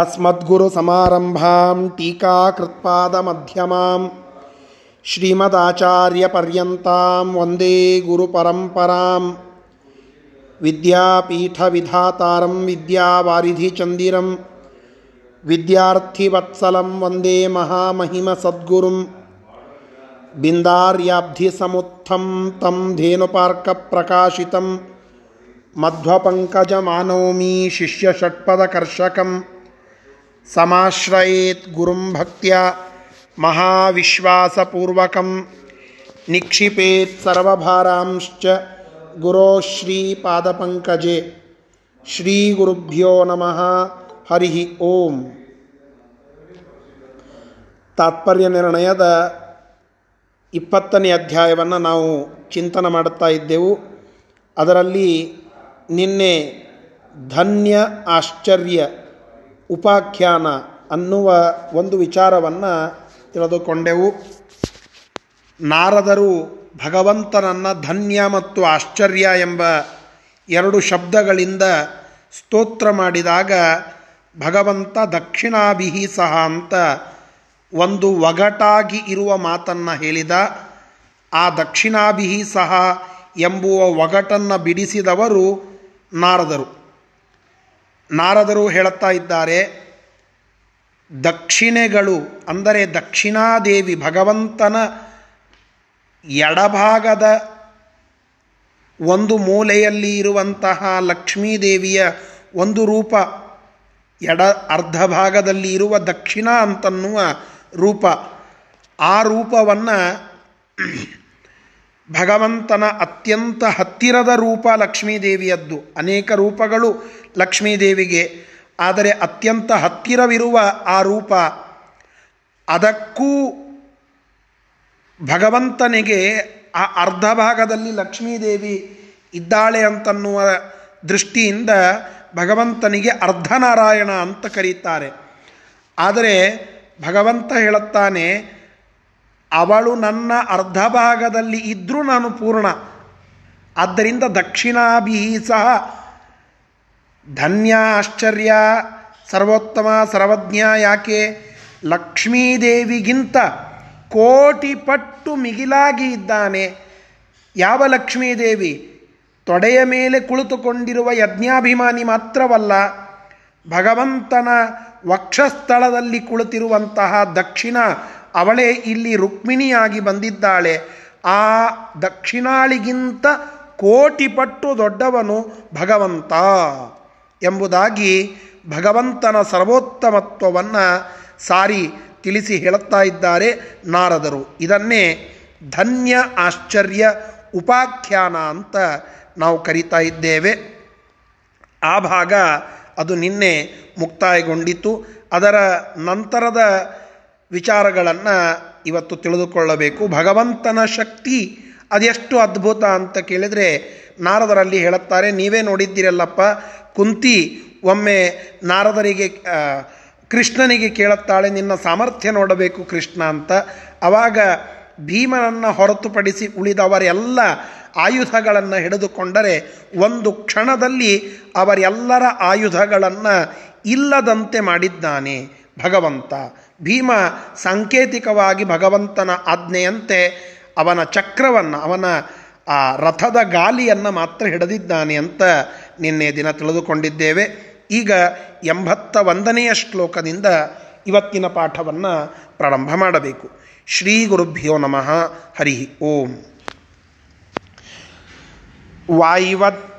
ಅಸ್ಮದ್ಗುರು ಸಮಾರಂಭಾಂ ಟೀಕಾಕೃತ್ಪಾದ ಮಧ್ಯಮಾಂ ಶ್ರೀಮದಾಚಾರ್ಯ ಪರ್ಯಂತಾಂ ವಂದೇ ಗುರು ಪರಂಪರಾಂ ವಿದ್ಯಾಪೀಠ ವಿಧಾತಾರಂ ವಿದ್ಯಾವಾರಿಧಿ ಚಂದಿರಂ ವಿದ್ಯಾರ್ಥಿವತ್ಸಲಂ ವಂದೇ ಮಹಾಮಹಿಮ ಸದ್ಗುರುಂ ಬಿಂದಾರ್ಯಾಬ್ಧಿ ಸಮುತ್ಥಂ ತಂ ಧೇನುಪಾರ್ಕ ಪ್ರಕಾಶಿತಂ ಮಧ್ವಪಂಕಜಮಾನೌಮಿ ಶಿಷ್ಯಷಟ್ಪದಕರ್ಷಕಂ ಸಮಾಶ್ರಯೇತ್ ಗುರುಂ ಭಕ್ತ್ಯಾ ಮಹಾವಿಶ್ವಾಸಪೂರ್ವಕಂ ನಿಕ್ಷಿಪೇತ್ ಸರ್ವಭಾರಾಂಶ್ಚ ಗುರೋ ಶ್ರೀ ಪಾದಪಂಕಜೆ. ಶ್ರೀ ಗುರುಭ್ಯೋ ನಮಃ. ಹರಿ ಓಂ. ತಾತ್ಪರ್ಯ ನಿರ್ಣಯದ 20ನೇ ಅಧ್ಯಾಯವನ್ನು ನಾವು ಚಿಂತನೆ ಮಾಡುತ್ತಾ ಇದ್ದೆವು. ಅದರಲ್ಲಿ ನಿನ್ನೆ ಧನ್ಯ ಆಶ್ಚರ್ಯ ಉಪಾಖ್ಯಾನ ಅನ್ನುವ ಒಂದು ವಿಚಾರವನ್ನು ತಿಳಿದುಕೊಂಡೆವು. ನಾರದರು ಭಗವಂತನನ್ನು ಧನ್ಯ ಮತ್ತು ಆಶ್ಚರ್ಯ ಎಂಬ ಎರಡು ಶಬ್ದಗಳಿಂದ ಸ್ತೋತ್ರ ಮಾಡಿದಾಗ ಭಗವಂತ ದಕ್ಷಿಣಾಭಿಹಿ ಸಹ ಅಂತ ಒಂದು ಒಗಟಾಗಿ ಇರುವ ಮಾತನ್ನು ಹೇಳಿದ. ಆ ದಕ್ಷಿಣಾಭಿಹಿ ಸಹ ಎಂಬುವ ಒಗಟನ್ನು ಬಿಡಿಸಿದವರು ನಾರದರು. ನಾರದರು ಹೇಳುತ್ತಾ ಇದ್ದಾರೆ, ದಕ್ಷಿಣೆಗಳು ಅಂದರೆ ದಕ್ಷಿಣಾದೇವಿ ಭಗವಂತನ ಎಡಭಾಗದ ಒಂದು ಮೂಲೆಯಲ್ಲಿ ಇರುವಂತಹ ಲಕ್ಷ್ಮೀದೇವಿಯ ಒಂದು ರೂಪ, ಅರ್ಧ ಭಾಗದಲ್ಲಿ ಇರುವ ದಕ್ಷಿಣ ಅಂತನ್ನುವ ರೂಪ. ಆ ರೂಪವನ್ನು ಭಗವಂತನ ಅತ್ಯಂತ ಹತ್ತಿರದ ರೂಪ ಲಕ್ಷ್ಮೀದೇವಿಯದ್ದು. ಅನೇಕ ರೂಪಗಳು ಲಕ್ಷ್ಮೀದೇವಿಗೆ, ಆದರೆ ಅತ್ಯಂತ ಹತ್ತಿರವಿರುವ ಆ ರೂಪ, ಅದಕ್ಕೂ ಭಗವಂತನಿಗೆ ಆ ಅರ್ಧ ಭಾಗದಲ್ಲಿ ಲಕ್ಷ್ಮೀದೇವಿ ಇದ್ದಾಳೆ ಅಂತನ್ನುವ ದೃಷ್ಟಿಯಿಂದ ಭಗವಂತನಿಗೆ ಅರ್ಧನಾರಾಯಣ ಅಂತ ಕರೀತಾರೆ. ಆದರೆ ಭಗವಂತ ಹೇಳುತ್ತಾನೆ, ಅವಳು ನನ್ನ ಅರ್ಧ ಭಾಗದಲ್ಲಿ ಇದ್ದರೂ ನಾನು ಪೂರ್ಣ. ಆದ್ದರಿಂದ ದಕ್ಷಿಣಾಭಿಹಿ ಸಹ ಧನ್ಯ ಆಶ್ಚರ್ಯ ಸರ್ವೋತ್ತಮ ಸರ್ವಜ್ಞ. ಯಾಕೆ? ಲಕ್ಷ್ಮೀದೇವಿಗಿಂತ ಕೋಟಿ ಪಟ್ಟು ಮಿಗಿಲಾಗಿ ಇದ್ದಾನೆ. ಯಾವ ಲಕ್ಷ್ಮೀದೇವಿ? ತೊಡೆಯ ಮೇಲೆ ಕುಳಿತುಕೊಂಡಿರುವ ಯಜ್ಞಾಭಿಮಾನಿ ಮಾತ್ರವಲ್ಲ, ಭಗವಂತನ ವಕ್ಷಸ್ಥಳದಲ್ಲಿ ಕುಳಿತಿರುವಂತಹ ದಕ್ಷಿಣ ಅವಳೇ ಇಲ್ಲಿ ರುಕ್ಮಿಣಿಯಾಗಿ ಬಂದಿದ್ದಾಳೆ. ಆ ದಕ್ಷಿಣಾಳಿಗಿಂತ ಕೋಟಿ ಪಟ್ಟು ದೊಡ್ಡವನು ಭಗವಂತ ಎಂಬುದಾಗಿ ಭಗವಂತನ ಸರ್ವೋತ್ತಮತ್ವವನ್ನು ಸಾರಿ ತಿಳಿಸಿ ಹೇಳುತ್ತಾ ಇದ್ದಾರೆ ನಾರದರು. ಇದನ್ನೇ ಧನ್ಯ ಆಶ್ಚರ್ಯ ಉಪಾಖ್ಯಾನ ಅಂತ ನಾವು ಕರಿತಾ ಇದ್ದೇವೆ. ಆ ಭಾಗ ಅದು ನಿನ್ನೆ ಮುಕ್ತಾಯಗೊಂಡಿತು. ಅದರ ನಂತರದ ವಿಚಾರಗಳನ್ನು ಇವತ್ತು ತಿಳಿದುಕೊಳ್ಳಬೇಕು. ಭಗವಂತನ ಶಕ್ತಿ ಅದೆಷ್ಟು ಅದ್ಭುತ ಅಂತ ಕೇಳಿದರೆ ನಾರದರಲ್ಲಿ ಹೇಳುತ್ತಾರೆ, ನೀವೇ ನೋಡಿದ್ದೀರಲ್ಲಪ್ಪ, ಕುಂತಿ ಒಮ್ಮೆ ನಾರದರಿಗೆ ಕೃಷ್ಣನಿಗೆ ಕೇಳುತ್ತಾಳೆ, ನಿನ್ನ ಸಾಮರ್ಥ್ಯ ನೋಡಬೇಕು ಕೃಷ್ಣ ಅಂತ. ಆವಾಗ ಭೀಮನನ್ನು ಹೊರತುಪಡಿಸಿ ಉಳಿದವರೆಲ್ಲ ಆಯುಧಗಳನ್ನು ಹಿಡಿದುಕೊಂಡರೆ ಒಂದು ಕ್ಷಣದಲ್ಲಿ ಅವರೆಲ್ಲರ ಆಯುಧಗಳನ್ನು ಇಲ್ಲದಂತೆ ಮಾಡಿದ್ದಾನೆ ಭಗವಂತ. ಭೀಮ ಸಾಂಕೇತಿಕವಾಗಿ ಭಗವಂತನ ಆಜ್ಞೆಯಂತೆ ಅವನ ಚಕ್ರವನ್ನು, ಅವನ ಆ ರಥದ ಗಾಲಿಯನ್ನು ಮಾತ್ರ ಹಿಡಿದಿದ್ದಾನೆ ಅಂತ ನಿನ್ನೆ ದಿನ ತಿಳಿದುಕೊಂಡಿದ್ದೇವೆ. ಈಗ 81ನೇ ಶ್ಲೋಕದಿಂದ ಇವತ್ತಿನ ಪಾಠವನ್ನು ಪ್ರಾರಂಭ ಮಾಡಬೇಕು. ಶ್ರೀ ಗುರುಭ್ಯೋ ನಮಃ. ಹರಿ ಓಂ.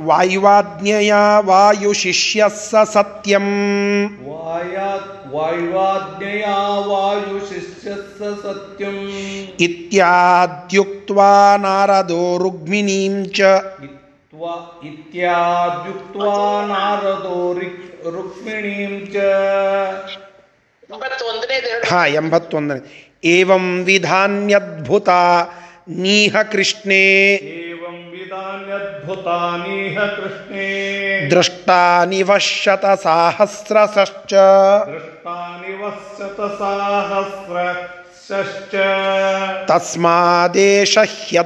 ವಾಯುವಾಜ್ಞೆಯಾ ವಾಯುಶಿಷ್ಯಸ್ಸ ಸತ್ಯಂ ವಾಯುವಾಜ್ಞೆಯಾ ವಾಯುಶಿಷ್ಯಸ್ಸ ಸತ್ಯಂ ಇತ್ಯಾದ್ಯುಕ್ತ್ವಾ ನಾರದೋ ರುಕ್ಮಿಣೀಂ ಚ ಇತ್ಯಾದ್ಯುಕ್ತ್ವಾ ನಾರದೋ ರುಕ್ಮಿಣೀಂ ಚ. 81ನೇ ಏವಂ ವಿಧಾನ್ಯದ್ಭುತ ನೀಹ ಕೃಷ್ಣೇ ದೃಷ್ಟಾನಿ ವಶ್ಯತ ಸಹಸ್ರಶ್ಚ ತಸ್ಮಾದೇಶ ಹ್ಯದ್ಭುತೋತ್ಯುತ್ತಮಶ್ಚೇತ್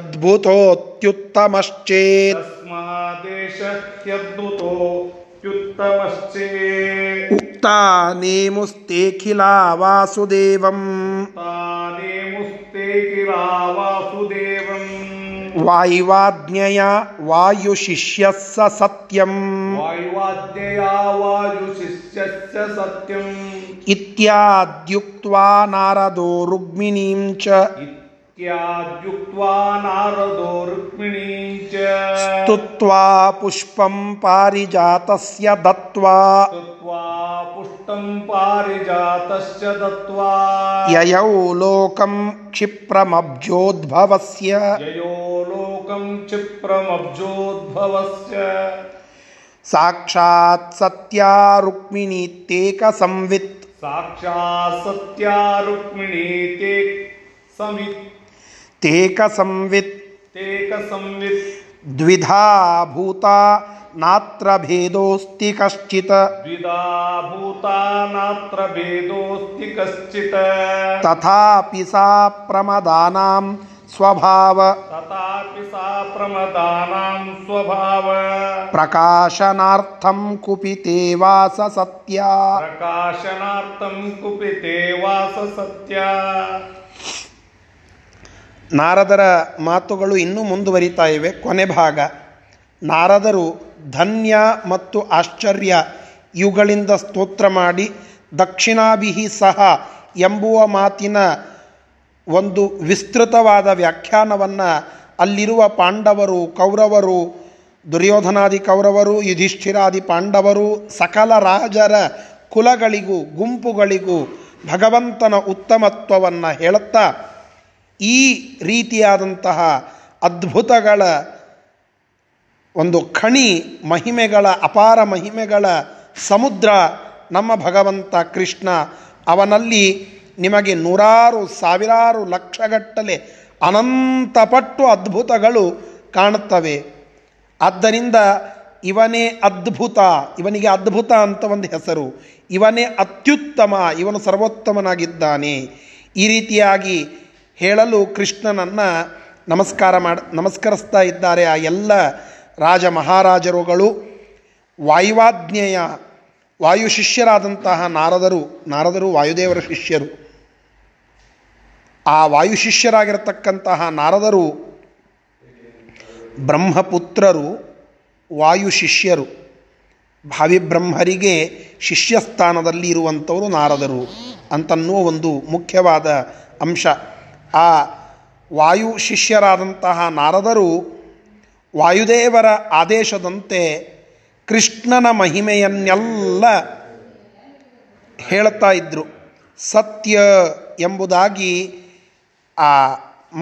ಉಕ್ತಾನೇಮುಸ್ತೇಖಿಲಾ ವಾಸುದೇವಂ ವಾಯುವಾಜ್ಞೆಯ ವಾಯುಶಿಷ್ಯಸ್ಸ ಸತ್ಯಂ ಇತ್ಯಾದ್ಯುಕ್ತ್ವಾ ನಾರದೋ ರುಕ್ಮಿಣೀಂ ಚ ಸ್ತುತ್ವಾ ಪುಷ್ಪಂ ಪಾರಿಜಾತಸ್ಯ ದತ್ವಾ ಯಯೌ ಲೋಕಂ ಕ್ಷಿಪ್ರಮಬ್ಜೋದ್ಭವಸ್ಯ ಸಾಕ್ಷಾತ್ ಸತ್ಯಾ ರುಕ್ಮಿಣೀತ್ಯೇಕ ಸಂವಿತ್ ದ್ವಿಧಾ ಭೂತಾ ನಾತ್ರ ಭೇದೋಸ್ತಿ ಕಶ್ಚಿತ್ ತಥಾಪಿ ಸಾ ಪ್ರಮದಾನಾಂ ಸ್ವಭಾವ ಪ್ರಕಾಶನಾರ್ಥಂ ಕುಪಿತೇ ವಾಸ ಸತ್ಯ ನಾರದರ ಮಾತುಗಳು ಇನ್ನೂ ಮುಂದುವರಿತಾ ಇವೆ. ಕೊನೆ ಭಾಗ ನಾರದರು ಧನ್ಯ ಮತ್ತು ಆಶ್ಚರ್ಯ ಇವುಗಳಿಂದ ಸ್ತೋತ್ರ ಮಾಡಿ ದಕ್ಷಿಣಾಭಿಹಿ ಸಹ ಎಂಬುವ ಮಾತಿನ ಒಂದು ವಿಸ್ತೃತವಾದ ವ್ಯಾಖ್ಯಾನವನ್ನು ಅಲ್ಲಿರುವ ಪಾಂಡವರು, ಕೌರವರು, ದುರ್ಯೋಧನಾದಿ ಕೌರವರು, ಯುಧಿಷ್ಠಿರಾದಿ ಪಾಂಡವರು, ಸಕಲ ರಾಜರ ಕುಲಗಳಿಗೂ ಗುಂಪುಗಳಿಗೂ ಭಗವಂತನ ಉತ್ತಮತ್ವವನ್ನು ಹೇಳುತ್ತಾ ಈ ರೀತಿಯಾದಂತಹ ಅದ್ಭುತಗಳ ಒಂದು ಖಣಿ ಮಹಿಮೆಗಳ ಅಪಾರ ಮಹಿಮೆಗಳ ಸಮುದ್ರ ನಮ್ಮ ಭಗವಂತ ಕೃಷ್ಣ. ಅವನಲ್ಲಿ ನಿಮಗೆ ನೂರಾರು ಸಾವಿರಾರು ಲಕ್ಷಗಟ್ಟಲೆ ಅನಂತಪಟ್ಟು ಅದ್ಭುತಗಳು ಕಾಣುತ್ತವೆ. ಆದ್ದರಿಂದ ಇವನೇ ಅದ್ಭುತ, ಇವನಿಗೆ ಅದ್ಭುತ ಅಂತ ಒಂದು ಹೆಸರು, ಇವನೇ ಅತ್ಯುತ್ತಮ, ಇವನು ಸರ್ವೋತ್ತಮನಾಗಿದ್ದಾನೆ. ಈ ರೀತಿಯಾಗಿ ಹೇಳಲು ಕೃಷ್ಣನನ್ನು ನಮಸ್ಕರಿಸ್ತಾ ಇದ್ದಾರೆ ಆ ಎಲ್ಲ ರಾಜ ಮಹಾರಾಜರುಗಳು. ವಾಯುವಾಜ್ಞೆಯ ವಾಯು ಶಿಷ್ಯರಾದಂತಹ ನಾರದರು ವಾಯುದೇವರ ಶಿಷ್ಯರು. ಆ ವಾಯು ಶಿಷ್ಯರಾಗಿರತಕ್ಕಂತಹ ನಾರದರು ಬ್ರಹ್ಮಪುತ್ರರು, ವಾಯು ಶಿಷ್ಯರು, ಭಾವಿ ಬ್ರಹ್ಮರಿಗೆ ಶಿಷ್ಯಸ್ಥಾನದಲ್ಲಿ ಇರುವಂಥವರು ನಾರದರು ಅಂತನ್ನುವ ಒಂದು ಮುಖ್ಯವಾದ ಅಂಶ. ಆ ವಾಯು ಶಿಷ್ಯರಾದಂತಹ ನಾರದರು ವಾಯುದೇವರ ಆದೇಶದಂತೆ ಕೃಷ್ಣನ ಮಹಿಮೆಯನ್ನೆಲ್ಲ ಹೇಳ್ತಾ ಇದ್ದರು. ಸತ್ಯ ಎಂಬುದಾಗಿ ಆ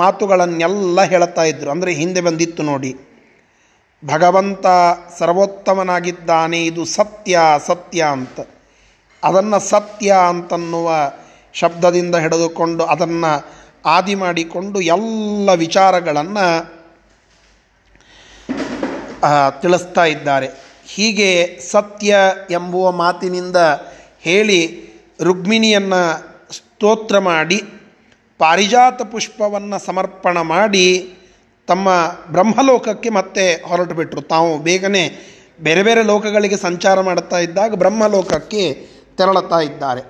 ಮಾತುಗಳನ್ನೆಲ್ಲ ಹೇಳ್ತಾ ಇದ್ದರು. ಅಂದರೆ ಹಿಂದೆ ಬಂದಿತ್ತು ನೋಡಿ, ಭಗವಂತ ಸರ್ವೋತ್ತಮನಾಗಿದ್ದಾನೆ, ಇದು ಸತ್ಯ ಸತ್ಯ ಅಂತ. ಅದನ್ನು ಸತ್ಯ ಅಂತನ್ನುವ ಶಬ್ದದಿಂದ ಹಿಡಿದುಕೊಂಡು ಅದನ್ನು ಆದಿ ಮಾಡಿಕೊಂಡು ಎಲ್ಲ ವಿಚಾರಗಳನ್ನು ತಿಳಿಸ್ತಾ ಇದ್ದಾರೆ. ಹೀಗೆ ಸತ್ಯ ಎಂಬುವ ಮಾತಿನಿಂದ ಹೇಳಿ ರುಕ್ಮಿಣಿಯನ್ನು ಸ್ತೋತ್ರ ಮಾಡಿ ಪಾರಿಜಾತ ಪುಷ್ಪವನ್ನು ಸಮರ್ಪಣ ಮಾಡಿ ತಮ್ಮ ಬ್ರಹ್ಮಲೋಕಕ್ಕೆ ಮತ್ತೆ ಹೊರಟು ಬಿಟ್ಟರು. ತಾವು ಬೇಗನೆ ಬೇರೆ ಬೇರೆ ಲೋಕಗಳಿಗೆ ಸಂಚಾರ ಮಾಡ್ತಾ ಇದ್ದಾಗ ಬ್ರಹ್ಮಲೋಕಕ್ಕೆ ತೆರಳುತ್ತಾ ಇದ್ದಾರೆ.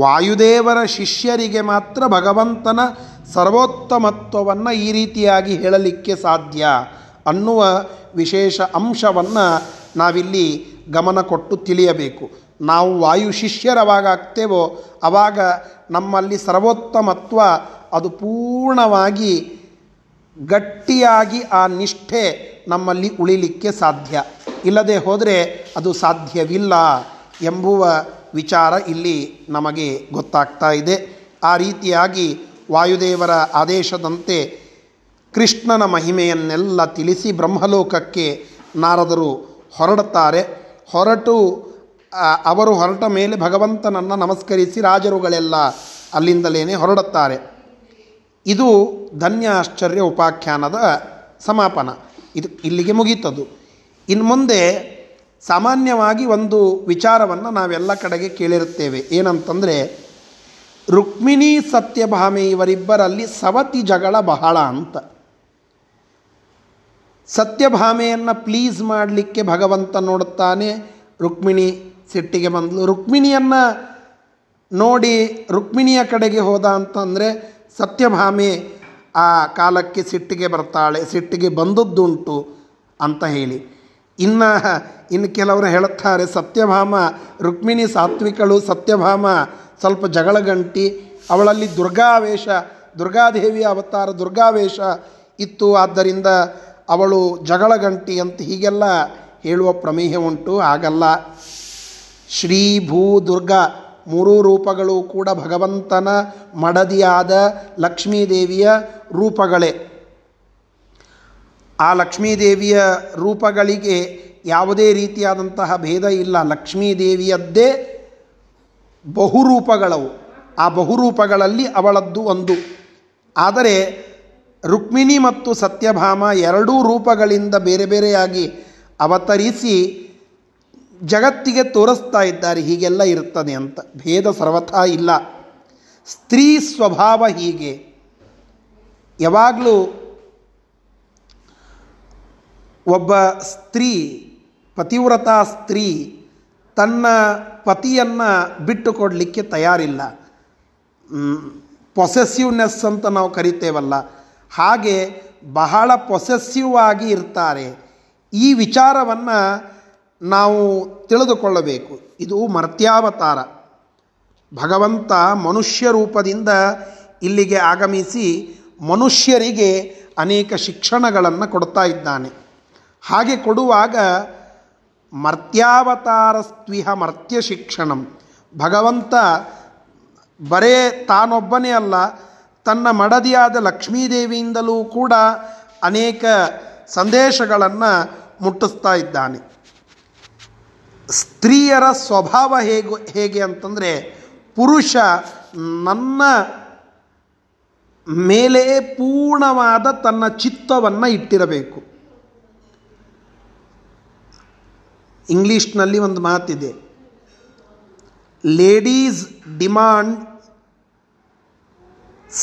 ವಾಯುದೇವರ ಶಿಷ್ಯರಿಗೆ ಮಾತ್ರ ಭಗವಂತನ ಸರ್ವೋತ್ತಮತ್ವವನ್ನು ಈ ರೀತಿಯಾಗಿ ಹೇಳಲಿಕ್ಕೆ ಸಾಧ್ಯ ಅನ್ನುವ ವಿಶೇಷ ಅಂಶವನ್ನು ನಾವಿಲ್ಲಿ ಗಮನ ಕೊಟ್ಟು ತಿಳಿಯಬೇಕು. ನಾವು ವಾಯು ಶಿಷ್ಯರವಾಗ ಆಗ್ತೇವೋ ಆವಾಗ ನಮ್ಮಲ್ಲಿ ಸರ್ವೋತ್ತಮತ್ವ ಅದು ಪೂರ್ಣವಾಗಿ ಗಟ್ಟಿಯಾಗಿ ಆ ನಿಷ್ಠೆ ನಮ್ಮಲ್ಲಿ ಉಳಿಲಿಕ್ಕೆ ಸಾಧ್ಯ. ಇಲ್ಲದೆ ಹೋದರೆ ಅದು ಸಾಧ್ಯವಿಲ್ಲ ಎಂಬುವ ವಿಚಾರ ಇಲ್ಲಿ ನಮಗೆ ಗೊತ್ತಾಗ್ತಾ ಇದೆ. ಆ ರೀತಿಯಾಗಿ ವಾಯುದೇವರ ಆದೇಶದಂತೆ ಕೃಷ್ಣನ ಮಹಿಮೆಯನ್ನೆಲ್ಲ ತಿಳಿಸಿ ಬ್ರಹ್ಮಲೋಕಕ್ಕೆ ನಾರದರು ಹೊರಡುತ್ತಾರೆ. ಅವರು ಹೊರಟ ಮೇಲೆ ಭಗವಂತನನ್ನು ನಮಸ್ಕರಿಸಿ ರಾಜರುಗಳೆಲ್ಲ ಅಲ್ಲಿಂದಲೇ ಹೊರಡುತ್ತಾರೆ. ಇದು ಧನ್ಯ ಆಶ್ಚರ್ಯ ಉಪಾಖ್ಯಾನದ ಸಮಾಪನ. ಇದು ಇಲ್ಲಿಗೆ ಮುಗೀತದು. ಇನ್ನು ಮುಂದೆ ಸಾಮಾನ್ಯವಾಗಿ ಒಂದು ವಿಚಾರವನ್ನು ನಾವೆಲ್ಲ ಕಡೆಗೆ ಕೇಳಿರುತ್ತೇವೆ. ಏನಂತಂದರೆ ರುಕ್ಮಿಣಿ ಸತ್ಯಭಾಮೆ ಇವರಿಬ್ಬರಲ್ಲಿ ಸವತಿ ಜಗಳ ಬಹಳ ಅಂತ. ಸತ್ಯಭಾಮೆಯನ್ನು ಪ್ಲೀಸ್ ಮಾಡಲಿಕ್ಕೆ ಭಗವಂತ ನೋಡುತ್ತಾನೆ. ರುಕ್ಮಿಣಿ ಸಿಟ್ಟಿಗೆ ಬಂದಳು. ರುಕ್ಮಿಣಿಯನ್ನು ನೋಡಿ ರುಕ್ಮಿಣಿಯ ಕಡೆಗೆ ಹೋದ ಅಂತಂದರೆ ಸತ್ಯಭಾಮೆ ಆ ಕಾಲಕ್ಕೆ ಸಿಟ್ಟಿಗೆ ಬರ್ತಾಳೆ, ಸಿಟ್ಟಿಗೆ ಬಂದದ್ದುಂಟು ಅಂತ ಹೇಳಿ. ಇನ್ನು ಕೆಲವರು ಹೇಳುತ್ತಾರೆ ಸತ್ಯಭಾಮ ರುಕ್ಮಿಣಿ ಸಾತ್ವಿಕಳು, ಸತ್ಯಭಾಮ ಸ್ವಲ್ಪ ಜಗಳ ಗಂಟಿ, ಅವಳಲ್ಲಿ ದುರ್ಗಾವೇಶ, ದುರ್ಗಾದೇವಿಯ ಅವತಾರ ದುರ್ಗಾವೇಶ ಇತ್ತು, ಆದ್ದರಿಂದ ಅವಳು ಜಗಳ ಗಂಟಿ ಅಂತ ಹೀಗೆಲ್ಲ ಹೇಳುವ ಪ್ರಮೇಹ ಉಂಟು. ಹಾಗಲ್ಲ, ಶ್ರೀ ಭೂ ದುರ್ಗಾ ಮೂರೂ ರೂಪಗಳು ಕೂಡ ಭಗವಂತನ ಮಡದಿಯಾದ ಲಕ್ಷ್ಮೀದೇವಿಯ ರೂಪಗಳೇ. ಆ ಲಕ್ಷ್ಮೀದೇವಿಯ ರೂಪಗಳಿಗೆ ಯಾವುದೇ ರೀತಿಯಾದಂತಹ ಭೇದ ಇಲ್ಲ. ಲಕ್ಷ್ಮೀದೇವಿಯದ್ದೇ ಬಹುರೂಪಗಳವು, ಆ ಬಹುರೂಪಗಳಲ್ಲಿ ಅವಳದ್ದು ಒಂದು. ಆದರೆ ರುಕ್ಮಿಣಿ ಮತ್ತು ಸತ್ಯಭಾಮ ಎರಡೂ ರೂಪಗಳಿಂದ ಬೇರೆ ಬೇರೆಯಾಗಿ ಅವತರಿಸಿ ಜಗತ್ತಿಗೆ ತೋರಿಸ್ತಾ ಇದ್ದಾರೆ, ಹೀಗೆಲ್ಲ ಇರ್ತದೆ ಅಂತ. ಭೇದ ಸರ್ವಥಾ ಇಲ್ಲ. ಸ್ತ್ರೀ ಸ್ವಭಾವ ಹೀಗೆ, ಯಾವಾಗಲೂ ಒಬ್ಬ ಸ್ತ್ರೀ, ಪತಿವ್ರತಾ ಸ್ತ್ರೀ ತನ್ನ ಪತಿಯನ್ನು ಬಿಟ್ಟು ಕೊಡಲಿಕ್ಕೆ ತಯಾರಿಲ್ಲ. ಪೊಸೆಸಿವ್ನೆಸ್ ಅಂತ ನಾವು ಕರಿತೇವಲ್ಲ, ಹಾಗೆ ಬಹಳ ಪೊಸೆಸಿವ್ ಆಗಿ ಇರ್ತಾರೆ. ಈ ವಿಚಾರವನ್ನು ನಾವು ತಿಳಿದುಕೊಳ್ಳಬೇಕು. ಇದು ಮರ್ತ್ಯಾವತಾರ. ಭಗವಂತ ಮನುಷ್ಯ ರೂಪದಿಂದ ಇಲ್ಲಿಗೆ ಆಗಮಿಸಿ ಮನುಷ್ಯರಿಗೆ ಅನೇಕ ಶಿಕ್ಷಣಗಳನ್ನು ಕೊಡ್ತಾ ಇದ್ದಾನೆ. ಹಾಗೆ ಕೊಡುವಾಗ ಮರ್ತ್ಯಾವತಾರಸ್ತ್ವಿಹ ಮರ್ತ್ಯ ಶಿಕ್ಷಣಂ, ಭಗವಂತ ಬರೇ ತಾನೊಬ್ಬನೇ ಅಲ್ಲ, ತನ್ನ ಮಡದಿಯಾದ ಲಕ್ಷ್ಮೀದೇವಿಯಿಂದಲೂ ಕೂಡ ಅನೇಕ ಸಂದೇಶಗಳನ್ನು ಮುಟ್ಟಿಸ್ತಾ ಇದ್ದಾನೆ. ಸ್ತ್ರೀಯರ ಸ್ವಭಾವ ಹೇಗೆ ಅಂತಂದರೆ, ಪುರುಷ ನನ್ನ ಮೇಲೆ ಪೂರ್ಣವಾದ ತನ್ನ ಚಿತ್ತವನ್ನು ಇಟ್ಟಿರಬೇಕು. ಇಂಗ್ಲೀಷ್ನಲ್ಲಿ ಒಂದು ಮಾತಿದೆ, ladies demand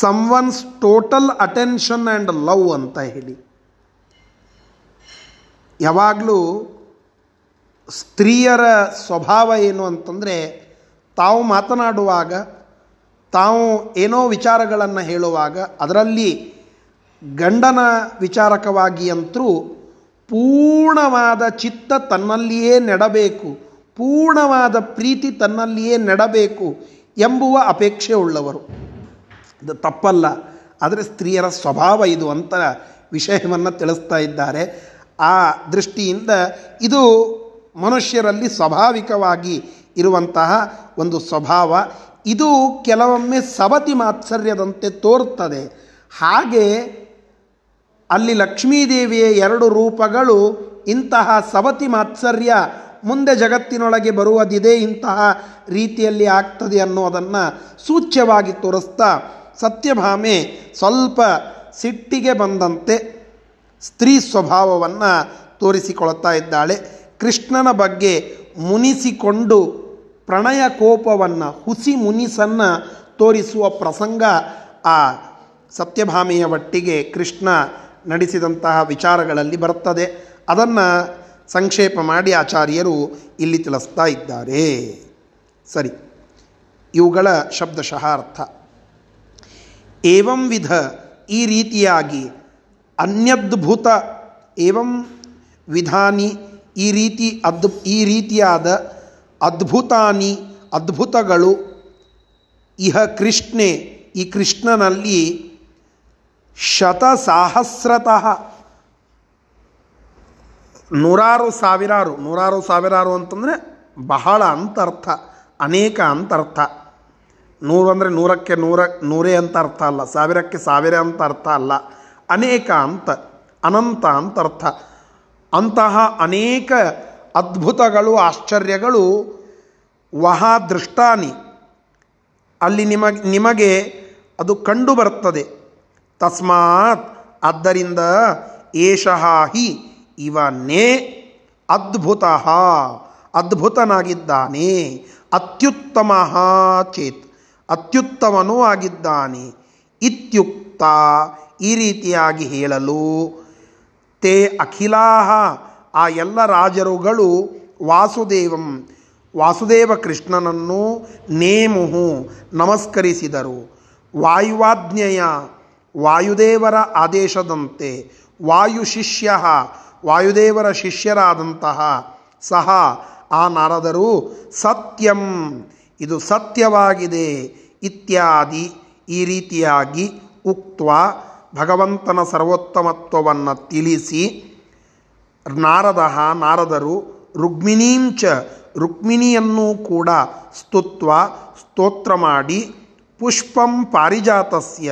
someone's total attention and love ಅಂತ ಹೇಳಿ. ಯಾವಾಗಲೂ ಸ್ತ್ರೀಯರ ಸ್ವಭಾವ ಏನು ಅಂತಂದರೆ, ತಾವು ಮಾತನಾಡುವಾಗ, ತಾವು ಏನೋ ವಿಚಾರಗಳನ್ನು ಹೇಳುವಾಗ, ಅದರಲ್ಲಿ ಗಂಡನ ವಿಚಾರಕವಾಗಿಯಂತೂ ಪೂರ್ಣವಾದ ಚಿತ್ತ ತನ್ನಲ್ಲಿಯೇ ನೆಡಬೇಕು, ಪೂರ್ಣವಾದ ಪ್ರೀತಿ ತನ್ನಲ್ಲಿಯೇ ನೆಡಬೇಕು ಎಂಬುವ ಅಪೇಕ್ಷೆ ಉಳ್ಳವರು. ಇದು ತಪ್ಪಲ್ಲ, ಆದರೆ ಸ್ತ್ರೀಯರ ಸ್ವಭಾವ ಇದು ಅಂತ ವಿಷಯವನ್ನು ತಿಳಿಸ್ತಾ ಇದ್ದಾರೆ. ಆ ದೃಷ್ಟಿಯಿಂದ ಇದು ಮನುಷ್ಯರಲ್ಲಿ ಸ್ವಾಭಾವಿಕವಾಗಿ ಇರುವಂತಹ ಒಂದು ಸ್ವಭಾವ. ಇದು ಕೆಲವೊಮ್ಮೆ ಸವತಿ ಮಾತ್ಸರ್ಯದಂತೆ ತೋರುತ್ತದೆ. ಹಾಗೆ ಅಲ್ಲಿ ಲಕ್ಷ್ಮೀದೇವಿಯ ಎರಡು ರೂಪಗಳು ಇಂತಹ ಸವತಿ ಮಾತ್ಸರ್ಯ ಮುಂದೆ ಜಗತ್ತಿನೊಳಗೆ ಬರುವುದಿದೆ, ಇಂತಹ ರೀತಿಯಲ್ಲಿ ಆಗ್ತದೆ ಅನ್ನೋದನ್ನು ಸೂಚ್ಯವಾಗಿ ತೋರಿಸ್ತಾ ಸತ್ಯಭಾಮೆ ಸ್ವಲ್ಪ ಸಿಟ್ಟಿಗೆ ಬಂದಂತೆ ಸ್ತ್ರೀ ಸ್ವಭಾವವನ್ನು ತೋರಿಸಿಕೊಳ್ತಾ ಇದ್ದಾಳೆ. ಕೃಷ್ಣನ ಬಗ್ಗೆ ಮುನಿಸಿಕೊಂಡು ಪ್ರಣಯ ಕೋಪವನ್ನು, ಹುಸಿ ಮುನಿಸನ್ನು ತೋರಿಸುವ ಪ್ರಸಂಗ ಆ ಸತ್ಯಭಾಮೆಯ ಒಟ್ಟಿಗೆ ಕೃಷ್ಣ ನಡೆಸಿದಂತಹ ವಿಚಾರಗಳಲ್ಲಿ ಬರ್ತದೆ. ಅದನ್ನು ಸಂಕ್ಷೇಪ ಮಾಡಿ ಆಚಾರ್ಯರು ಇಲ್ಲಿ ತಿಳಿಸ್ತಾ ಇದ್ದಾರೆ. ಸರಿ, ಇವುಗಳ ಶಬ್ದಶಃ ಅರ್ಥ. ಏವಂ ವಿಧ ಈ ರೀತಿಯಾಗಿ, ಅನ್ಯದ್ಭುತ ಏವಂ ವಿಧಾನಿ ಈ ರೀತಿ ಈ ರೀತಿಯಾದ ಅದ್ಭುತಾನಿ ಅದ್ಭುತಗಳು, ಇಹ ಕೃಷ್ಣೆ ಈ ಕೃಷ್ಣನಲ್ಲಿ, ಶತಸಹಸ್ರತಃ ನೂರಾರು ಸಾವಿರಾರು, ನೂರಾರು ಸಾವಿರಾರು ಅಂತಂದರೆ ಬಹಳ ಅಂತ ಅರ್ಥ, ಅನೇಕ ಅಂತ ಅರ್ಥ. ನೂರು ಅಂದರೆ ನೂರಕ್ಕೆ ನೂರೇ ಅಂತ ಅರ್ಥ ಅಲ್ಲ, ಸಾವಿರಕ್ಕೆ ಸಾವಿರ ಅಂತ ಅರ್ಥ ಅಲ್ಲ, ಅನೇಕ ಅಂತ, ಅನಂತ ಅಂತ ಅರ್ಥ. ಅಂತಹ ಅನೇಕ ಅದ್ಭುತಗಳು, ಆಶ್ಚರ್ಯಗಳು. ವಹ ದೃಷ್ಟಾನಿ ಅಲ್ಲಿ ನಿಮಗೆ ಅದು ಕಂಡು ಬರ್ತದೆ. ತಸ್ಮಾತ್ ಆದ್ದರಿಂದ, ಏಷಃ ಹಿ ಇವನೇ ಅದ್ಭುತ ಅದ್ಭುತನಾಗಿದ್ದಾನೆ, ಅತ್ಯುತ್ತಮ ಚೇತ್ ಅತ್ಯುತ್ತಮನೂ ಆಗಿದ್ದಾನೆ, ಇತ್ಯುಕ್ತ ಈ ರೀತಿಯಾಗಿ ಹೇಳಲು, ತೇ ಅಖಿಲಾಹ, ಆ ಎಲ್ಲ ರಾಜರುಗಳು ವಾಸುದೇವಂ, ವಾಸುದೇವ ಕೃಷ್ಣನನ್ನು ನೇಮುಹು ನಮಸ್ಕರಿಸಿದರು. ವಾಯುವಾಜ್ಞೆಯ ವಾಯುದೇವರ ಆದೇಶದಂತೆ, ವಾಯುಶಿಷ್ಯ ವಾಯುದೇವರ ಶಿಷ್ಯರಾದಂತಹ ಸಹ ಆ ನಾರದರು ಸತ್ಯಂ ಇದು ಸತ್ಯವಾಗಿದೆ ಇತ್ಯಾದಿ ಈ ರೀತಿಯಾಗಿ ಉಕ್ತ್ವಾ ಭಗವಂತನ ಸರ್ವೋತ್ತಮತ್ವವನ್ನು ತಿಳಿಸಿ ನಾರದರು ರುಕ್ಮಿಣೀಂಚ ರುಕ್ಮಿಣಿಯನ್ನೂ ಕೂಡ ಸ್ತುತ್ವ ಸ್ತೋತ್ರ ಮಾಡಿ ಪುಷ್ಪಂ ಪಾರಿಜಾತಸ್ಯ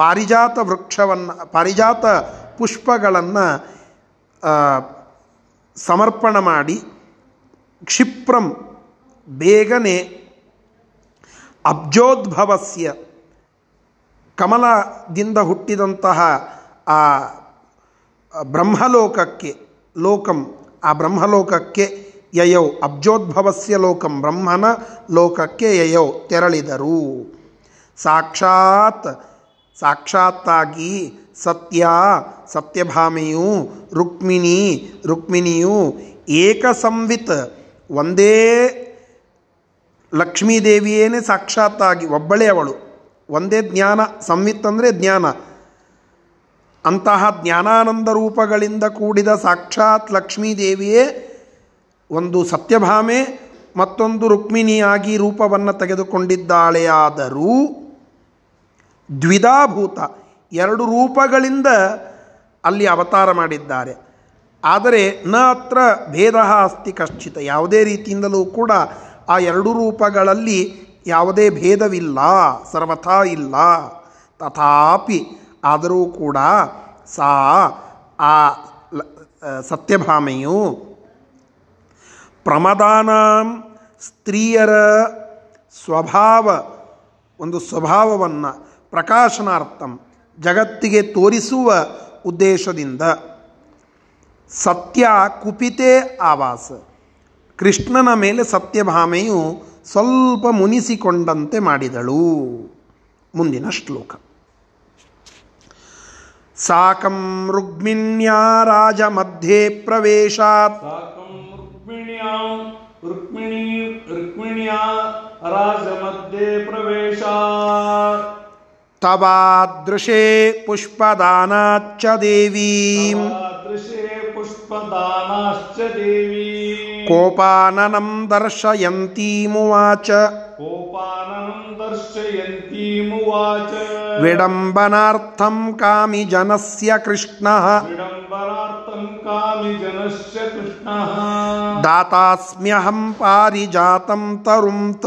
ಪಾರಿಜಾತ ವೃಕ್ಷವನ್ನು ಪಾರಿಜಾತ ಪುಷ್ಪಗಳನ್ನು ಸಮರ್ಪಣ ಮಾಡಿ ಕ್ಷಿಪ್ರಂ ಬೇಗನೆ ಅಬ್ಜೋದ್ಭವಸ್ಯ ಕಮಲದಿಂದ ಹುಟ್ಟಿದಂತಹ ಆ ಬ್ರಹ್ಮಲೋಕಕ್ಕೆ ಲೋಕಂ ಆ ಬ್ರಹ್ಮಲೋಕಕ್ಕೆ ಯಯೌ ಅಬ್ಜೋದ್ಭವಸ್ಯ ಲೋಕಂ ಬ್ರಹ್ಮನ ಲೋಕಕ್ಕೆ ಯಯೌ ತೆರಳಿದರು. ಸಾಕ್ಷಾತ್ತಾಗಿ ಸತ್ಯಭಾಮೆಯು ರುಕ್ಮಿಣಿಯು ಏಕಸಂವಿತ್ ಒಂದೇ ಲಕ್ಷ್ಮೀದೇವಿಯೇನೇ ಸಾಕ್ಷಾತ್ತಾಗಿ ಒಬ್ಬಳೇ ಅವಳು ಒಂದೇ ಜ್ಞಾನ ಸಂವಿತ್ ಅಂದರೆ ಜ್ಞಾನ ಅಂತಹ ಜ್ಞಾನಾನಂದ ರೂಪಗಳಿಂದ ಕೂಡಿದ ಸಾಕ್ಷಾತ್ ಲಕ್ಷ್ಮೀದೇವಿಯೇ ಒಂದು ಸತ್ಯಭಾಮೆ ಮತ್ತೊಂದು ರುಕ್ಮಿಣಿಯಾಗಿ ರೂಪವನ್ನು ತೆಗೆದುಕೊಂಡಿದ್ದಾಳೆ. ಆದರೂ ದ್ವಿಧಾಭೂತ ಎರಡು ರೂಪಗಳಿಂದ ಅಲ್ಲಿ ಅವತಾರ ಮಾಡಿದ್ದಾರೆ. ಆದರೆ ನ ಅತ್ರ ಭೇದ ಅಸ್ತಿ ಕಶ್ಚಿತ, ಯಾವುದೇ ರೀತಿಯಿಂದಲೂ ಕೂಡ ಆ ಎರಡು ರೂಪಗಳಲ್ಲಿ ಯಾವುದೇ ಭೇದವಿಲ್ಲ, ಸರ್ವಥಾ ಇಲ್ಲ. ತಥಾಪಿ ಆದರೂ ಕೂಡ ಸಾ ಆ ಸತ್ಯಭಾಮೆಯು ಪ್ರಮದಾನಾಂ ಸ್ತ್ರೀಯರ ಒಂದು ಸ್ವಭಾವವನ್ನು ಪ್ರಕಾಶನಾರ್ಥಂ ಜಗತ್ತಿಗೆ ತೋರಿಸುವ ಉದ್ದೇಶದಿಂದ ಸತ್ಯ ಕುಪಿತೇ ಆವಾಸ ಕೃಷ್ಣನ ಮೇಲೆ ಸತ್ಯಭಾಮೆಯು ಸ್ವಲ್ಪ ಮುನಿಸಿಕೊಂಡಂತೆ ಮಾಡಿದಳು. ಮುಂದಿನ ಶ್ಲೋಕ. ಸಾಕಂ ರುಕ್ಮಿಣ್ಯಾ ರಾಜ ಮಧ್ಯೆ ಪ್ರವೇಶಾತ್ ತವಾದೃಶೇ ಪುಷ್ಪದಾನಾಚ್ಚ ದೇವೀಂ ಕೋಪಾನನಂ ದರ್ಶಯಂತೀಮುವಾಚ ವಿಡಂಬನಾರ್ಥಂ ಕಾಮಿಜನಸ್ಯ ಕೃಷ್ಣಃ ದಾತಾಸ್ಮ್ಯಹಂ ಪಾರಿಜಾತಂ ತರುಂತ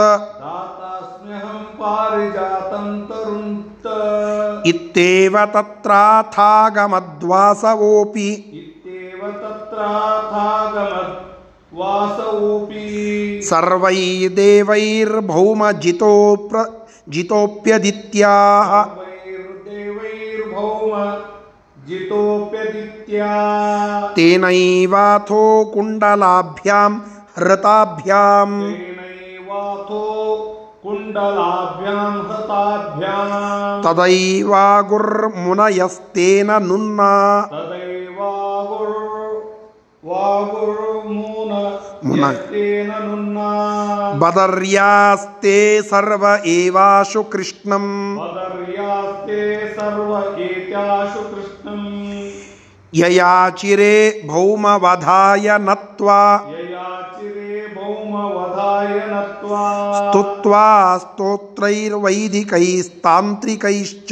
ಇತ್ತೇವ ತತ್ರಾಥಾಗಮದ್ವಾಸವೋಪಿ ಸರ್ವೈ ದೇವೈರ್ಭೌಮ ಜಿತೋಪ್ಯದಿತ್ಯಾಃ ತೇನೈವಾಥೋ ಕುಂಡಲಾಭ್ಯಾಂ ಹೃತಾಭ್ಯಾಂ ತದೈವಾಗುರ್ಮುನಯಸ್ತೇನ ನುನ್ನಾ ಬದರ್ಯಾಸ್ತೆ ಸರ್ವ ಏವಾಶು ಕೃಷ್ಣಂ ಯಯಾಚಿರೇ ಭೌಮವಧಾಯ ನತ್ವಾ ಸ್ತುತ್ವಾ ಸ್ತೋತ್ರೈರ್ವೈದಿಕೈಸ್ತಾಂತ್ರಿಕೈಶ್ಚ